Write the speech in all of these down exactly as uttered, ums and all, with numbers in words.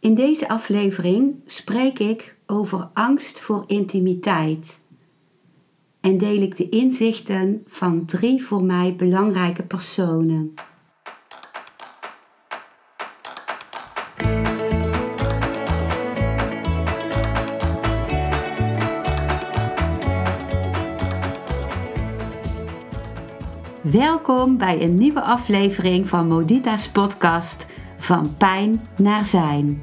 In deze aflevering spreek ik over angst voor intimiteit en deel ik de inzichten van drie voor mij belangrijke personen. Welkom bij een nieuwe aflevering van Modita's podcast Van Pijn naar Zijn.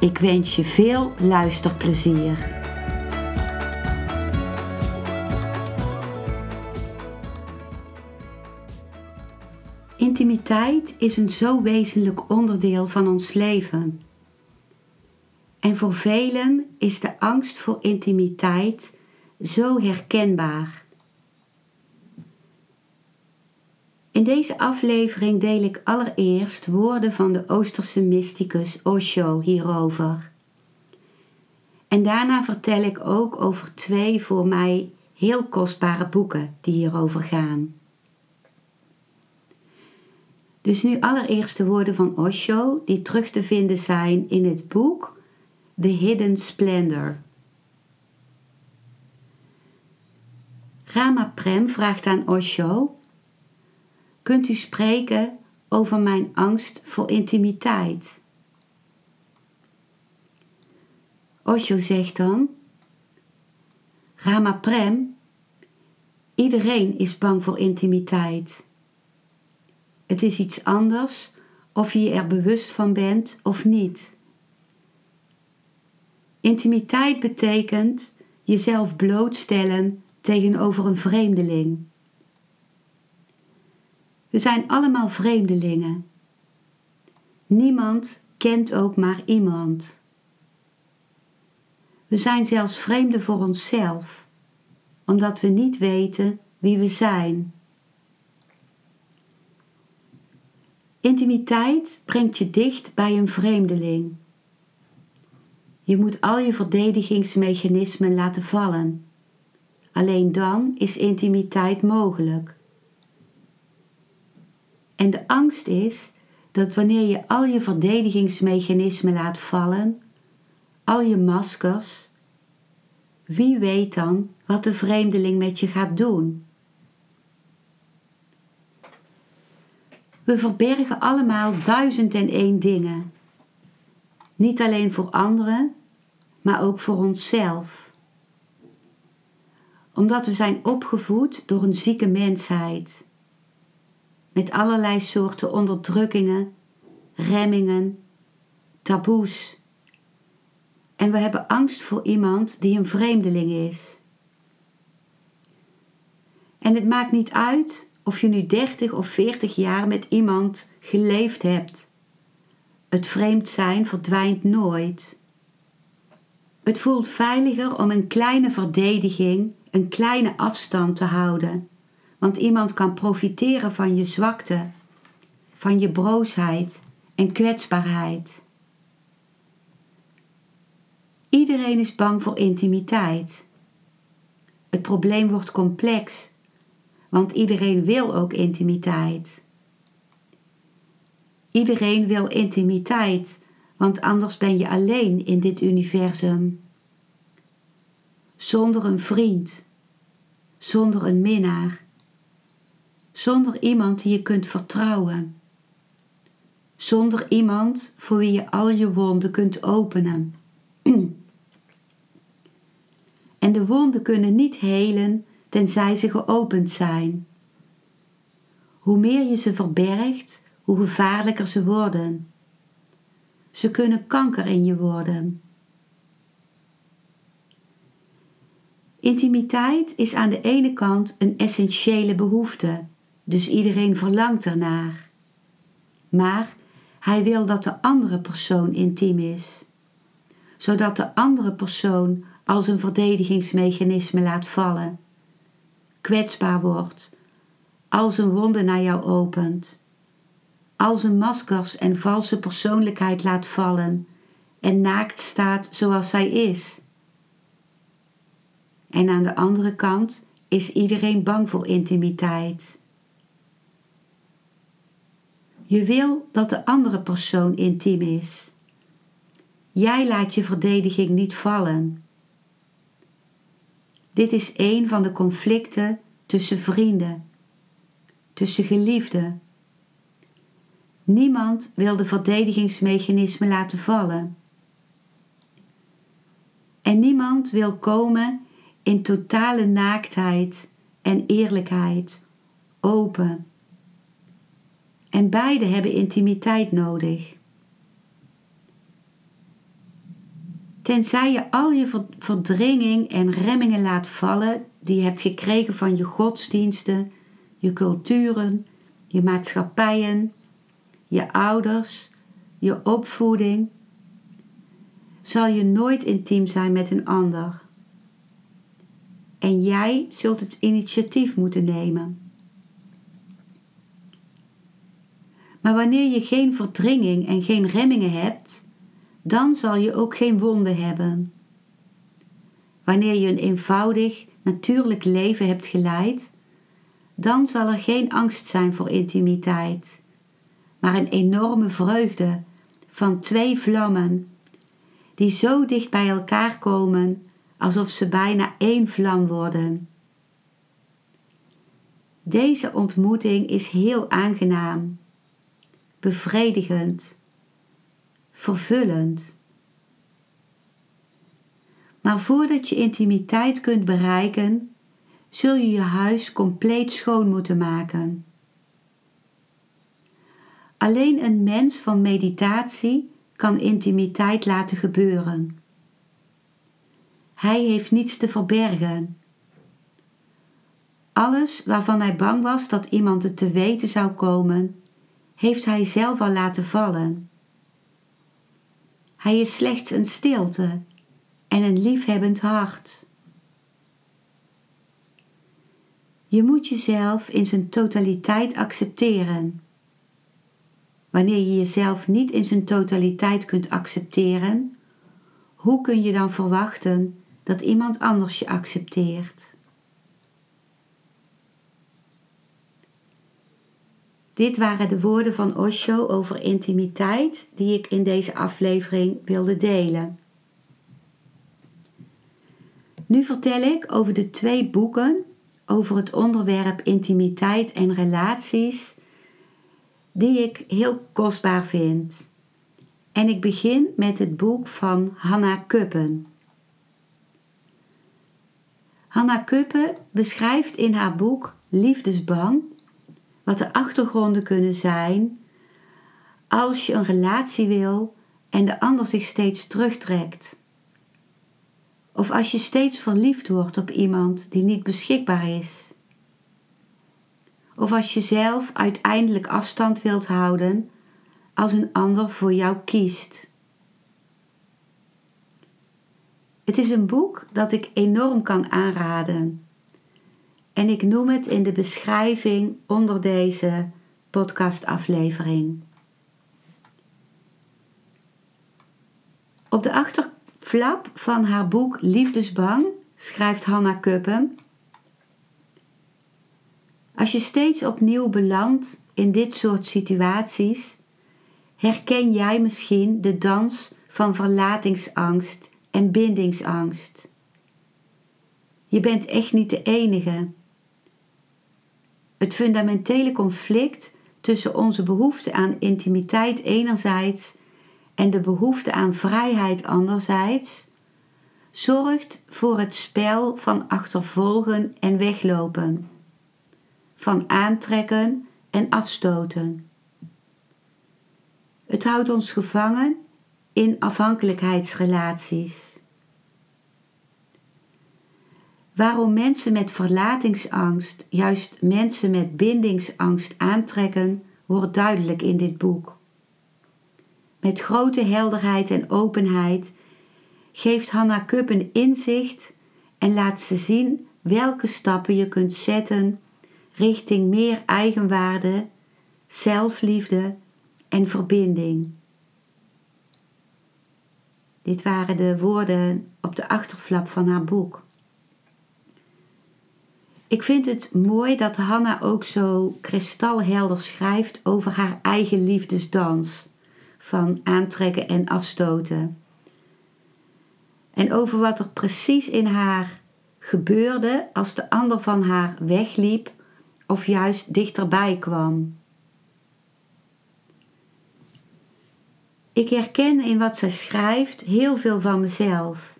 Ik wens je veel luisterplezier. Intimiteit is een zo wezenlijk onderdeel van ons leven. En voor velen is de angst voor intimiteit zo herkenbaar. In deze aflevering deel ik allereerst woorden van de Oosterse mysticus Osho hierover. En daarna vertel ik ook over twee voor mij heel kostbare boeken die hierover gaan. Dus nu allereerst de woorden van Osho die terug te vinden zijn in het boek The Hidden Splendor. Rama Prem vraagt aan Osho: kunt u spreken over mijn angst voor intimiteit? Osho zegt dan: Rama Prem, iedereen is bang voor intimiteit. Het is iets anders of je er bewust van bent of niet. Intimiteit betekent jezelf blootstellen tegenover een vreemdeling. We zijn allemaal vreemdelingen. Niemand kent ook maar iemand. We zijn zelfs vreemden voor onszelf, omdat we niet weten wie we zijn. Intimiteit brengt je dicht bij een vreemdeling. Je moet al je verdedigingsmechanismen laten vallen. Alleen dan is intimiteit mogelijk. En de angst is dat wanneer je al je verdedigingsmechanismen laat vallen, al je maskers, wie weet dan wat de vreemdeling met je gaat doen? We verbergen allemaal duizend en één dingen. Niet alleen voor anderen, maar ook voor onszelf. Omdat we zijn opgevoed door een zieke mensheid. Met allerlei soorten onderdrukkingen, remmingen, taboes. En we hebben angst voor iemand die een vreemdeling is. En het maakt niet uit of je nu dertig of veertig jaar met iemand geleefd hebt. Het vreemd zijn verdwijnt nooit. Het voelt veiliger om een kleine verdediging, een kleine afstand te houden. Want iemand kan profiteren van je zwakte, van je broosheid en kwetsbaarheid. Iedereen is bang voor intimiteit. Het probleem wordt complex, want iedereen wil ook intimiteit. Iedereen wil intimiteit, want anders ben je alleen in dit universum. Zonder een vriend, zonder een minnaar. Zonder iemand die je kunt vertrouwen. Zonder iemand voor wie je al je wonden kunt openen. En de wonden kunnen niet helen tenzij ze geopend zijn. Hoe meer je ze verbergt, hoe gevaarlijker ze worden. Ze kunnen kanker in je worden. Intimiteit is aan de ene kant een essentiële behoefte. Dus iedereen verlangt ernaar. Maar Hij wil dat de andere persoon intiem is, zodat de andere persoon als een verdedigingsmechanisme laat vallen, kwetsbaar wordt, als een wonde naar jou opent, als een maskers en valse persoonlijkheid laat vallen en naakt staat zoals zij is. En aan de andere kant is iedereen bang voor intimiteit. Je wil dat de andere persoon intiem is. Jij laat je verdediging niet vallen. Dit is een van de conflicten tussen vrienden, tussen geliefden. Niemand wil de verdedigingsmechanismen laten vallen. En niemand wil komen in totale naaktheid en eerlijkheid, open. En beide hebben intimiteit nodig. Tenzij je al je verdringing en remmingen laat vallen die je hebt gekregen van je godsdiensten, je culturen, je maatschappijen, je ouders, je opvoeding, zal je nooit intiem zijn met een ander. En jij zult het initiatief moeten nemen. Maar wanneer je geen verdringing en geen remmingen hebt, dan zal je ook geen wonden hebben. Wanneer je een eenvoudig, natuurlijk leven hebt geleid, dan zal er geen angst zijn voor intimiteit, maar een enorme vreugde van twee vlammen die zo dicht bij elkaar komen alsof ze bijna één vlam worden. Deze ontmoeting is heel aangenaam, bevredigend, vervullend. Maar voordat je intimiteit kunt bereiken, zul je je huis compleet schoon moeten maken. Alleen een mens van meditatie kan intimiteit laten gebeuren. Hij heeft niets te verbergen. Alles waarvan hij bang was dat iemand het te weten zou komen, heeft hij zelf al laten vallen. Hij is slechts een stilte en een liefhebbend hart. Je moet jezelf in zijn totaliteit accepteren. Wanneer je jezelf niet in zijn totaliteit kunt accepteren, hoe kun je dan verwachten dat iemand anders je accepteert? Dit waren de woorden van Osho over intimiteit die ik in deze aflevering wilde delen. Nu vertel ik over de twee boeken over het onderwerp intimiteit en relaties die ik heel kostbaar vind. En ik begin met het boek van Hanna Kuppen. Hanna Kuppen beschrijft in haar boek Liefdesbang wat de achtergronden kunnen zijn als je een relatie wil en de ander zich steeds terugtrekt. Of als je steeds verliefd wordt op iemand die niet beschikbaar is. Of als je zelf uiteindelijk afstand wilt houden als een ander voor jou kiest. Het is een boek dat ik enorm kan aanraden. En ik noem het in de beschrijving onder deze podcastaflevering. Op de achterflap van haar boek Liefdesbang schrijft Hanna Kuppen: als je steeds opnieuw belandt in dit soort situaties, herken jij misschien de dans van verlatingsangst en bindingsangst. Je bent echt niet de enige. Het fundamentele conflict tussen onze behoefte aan intimiteit enerzijds en de behoefte aan vrijheid anderzijds zorgt voor het spel van achtervolgen en weglopen, van aantrekken en afstoten. Het houdt ons gevangen in afhankelijkheidsrelaties. Waarom mensen met verlatingsangst juist mensen met bindingsangst aantrekken, wordt duidelijk in dit boek. Met grote helderheid en openheid geeft Hanna Kuppen inzicht en laat ze zien welke stappen je kunt zetten richting meer eigenwaarde, zelfliefde en verbinding. Dit waren de woorden op de achterflap van haar boek. Ik vind het mooi dat Hanna ook zo kristalhelder schrijft over haar eigen liefdesdans van aantrekken en afstoten. En over wat er precies in haar gebeurde als de ander van haar wegliep of juist dichterbij kwam. Ik herken in wat zij schrijft heel veel van mezelf.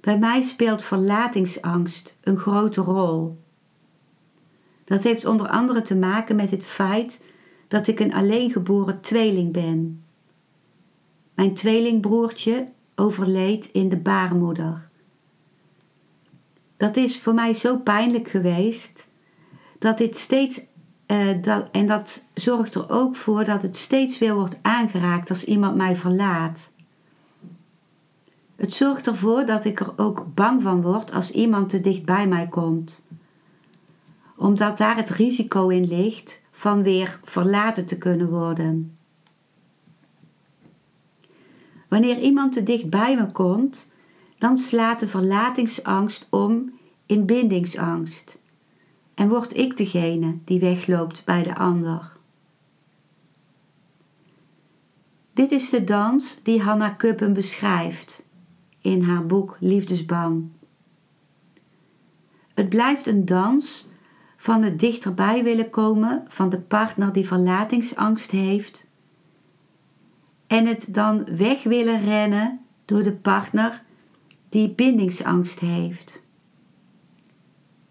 Bij mij speelt verlatingsangst een grote rol. Dat heeft onder andere te maken met het feit dat ik een alleengeboren tweeling ben. Mijn tweelingbroertje overleed in de baarmoeder. Dat is voor mij zo pijnlijk geweest dat dit steeds eh, dat, en dat zorgt er ook voor dat het steeds weer wordt aangeraakt als iemand mij verlaat. Het zorgt ervoor dat ik er ook bang van word als iemand te dicht bij mij komt, omdat daar het risico in ligt van weer verlaten te kunnen worden. Wanneer iemand te dicht bij me komt, dan slaat de verlatingsangst om in bindingsangst en word ik degene die wegloopt bij de ander. Dit is de dans die Hanna Kuppen beschrijft in haar boek Liefdesbang. Het blijft een dans van het dichterbij willen komen van de partner die verlatingsangst heeft en het dan weg willen rennen door de partner die bindingsangst heeft.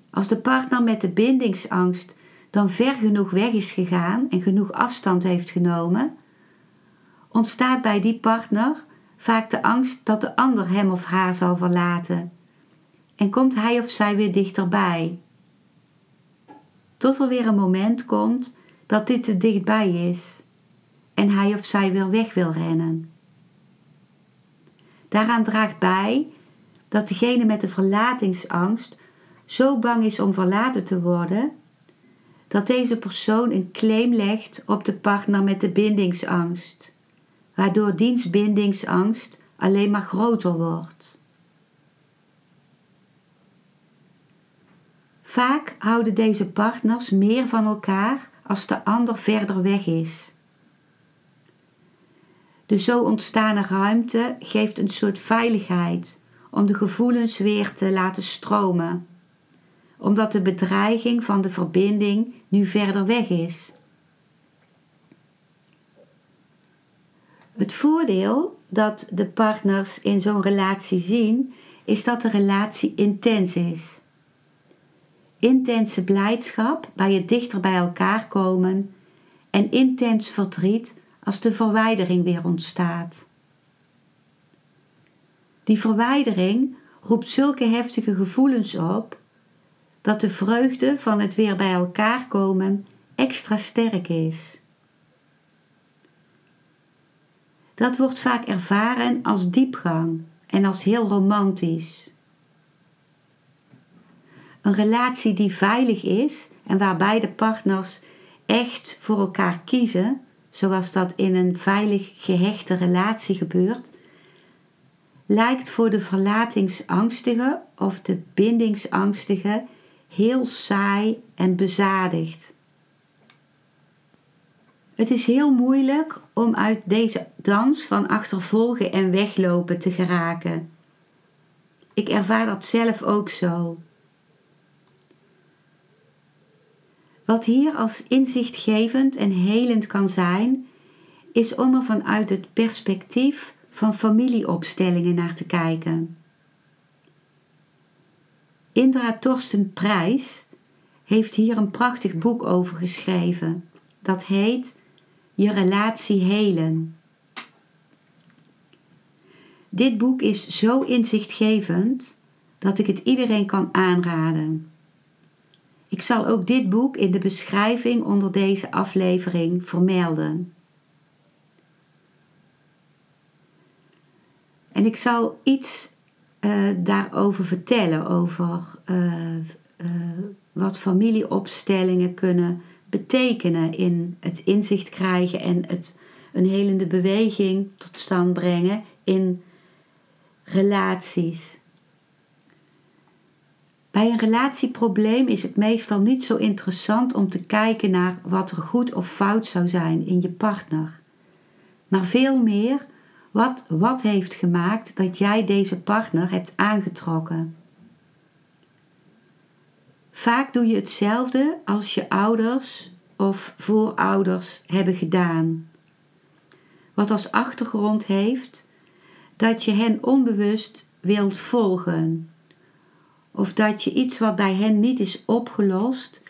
Als de partner met de bindingsangst dan ver genoeg weg is gegaan en genoeg afstand heeft genomen, ontstaat bij die partner vaak de angst dat de ander hem of haar zal verlaten en komt hij of zij weer dichterbij. Tot er weer een moment komt dat dit te dichtbij is en hij of zij weer weg wil rennen. Daaraan draagt bij dat degene met de verlatingsangst zo bang is om verlaten te worden, dat deze persoon een claim legt op de partner met de bindingsangst, waardoor diens bindingsangst alleen maar groter wordt. Vaak houden deze partners meer van elkaar als de ander verder weg is. De zo ontstane ruimte geeft een soort veiligheid om de gevoelens weer te laten stromen, omdat de bedreiging van de verbinding nu verder weg is. Het voordeel dat de partners in zo'n relatie zien, is dat de relatie intens is. Intense blijdschap bij het dichter bij elkaar komen en intens verdriet als de verwijdering weer ontstaat. Die verwijdering roept zulke heftige gevoelens op dat de vreugde van het weer bij elkaar komen extra sterk is. Dat wordt vaak ervaren als diepgang en als heel romantisch. Een relatie die veilig is en waarbij de partners echt voor elkaar kiezen, zoals dat in een veilig gehechte relatie gebeurt, lijkt voor de verlatingsangstige of de bindingsangstige heel saai en bezadigd. Het is heel moeilijk om uit deze dans van achtervolgen en weglopen te geraken. Ik ervaar dat zelf ook zo. Wat hier als inzichtgevend en helend kan zijn, is om er vanuit het perspectief van familieopstellingen naar te kijken. Indra Torsten Prijs heeft hier een prachtig boek over geschreven. Dat heet Je relatie helen. Dit boek is zo inzichtgevend dat ik het iedereen kan aanraden. Ik zal ook dit boek in de beschrijving onder deze aflevering vermelden. En ik zal iets uh, daarover vertellen, over uh, uh, wat familieopstellingen kunnen betekenen in het inzicht krijgen en het, een helende beweging tot stand brengen in relaties. Bij een relatieprobleem is het meestal niet zo interessant om te kijken naar wat er goed of fout zou zijn in je partner. Maar veel meer wat, wat heeft gemaakt dat jij deze partner hebt aangetrokken. Vaak doe je hetzelfde als je ouders of voorouders hebben gedaan. Wat als achtergrond heeft dat je hen onbewust wilt volgen. Of dat je iets wat bij hen niet is opgelost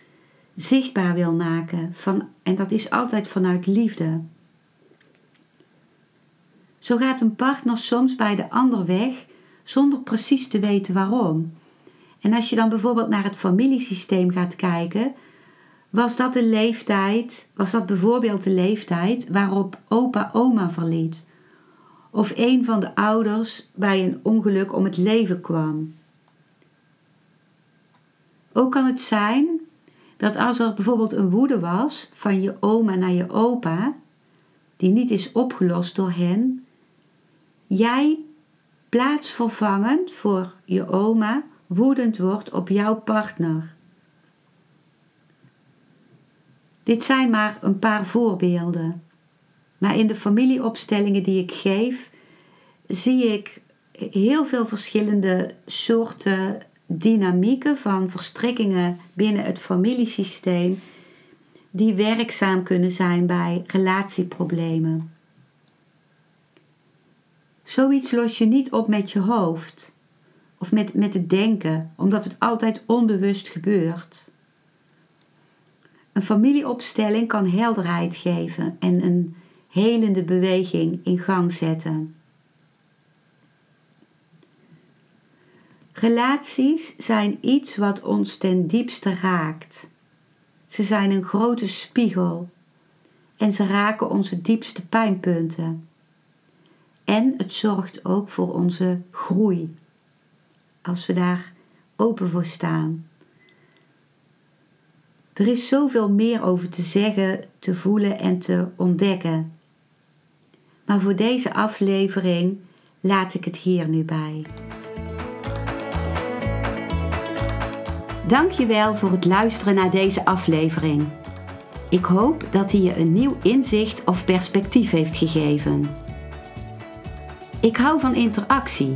zichtbaar wil maken. Van, en dat is altijd vanuit liefde. Zo gaat een partner soms bij de ander weg zonder precies te weten waarom. En als je dan bijvoorbeeld naar het familiesysteem gaat kijken, was dat de leeftijd, was dat bijvoorbeeld de leeftijd waarop opa oma verliet. Of een van de ouders bij een ongeluk om het leven kwam. Ook kan het zijn dat als er bijvoorbeeld een woede was van je oma naar je opa, die niet is opgelost door hen, jij plaatsvervangend voor je oma woedend wordt op jouw partner. Dit zijn maar een paar voorbeelden. Maar in de familieopstellingen die ik geef, zie ik heel veel verschillende soorten dynamieken van verstrikkingen binnen het familiesysteem die werkzaam kunnen zijn bij relatieproblemen. Zoiets los je niet op met je hoofd of met, met het denken, omdat het altijd onbewust gebeurt. Een familieopstelling kan helderheid geven en een helende beweging in gang zetten. Relaties zijn iets wat ons ten diepste raakt. Ze zijn een grote spiegel en ze raken onze diepste pijnpunten. En het zorgt ook voor onze groei, als we daar open voor staan. Er is zoveel meer over te zeggen, te voelen en te ontdekken. Maar voor deze aflevering laat ik het hier nu bij. Dankjewel voor het luisteren naar deze aflevering. Ik hoop dat hij je een nieuw inzicht of perspectief heeft gegeven. Ik hou van interactie,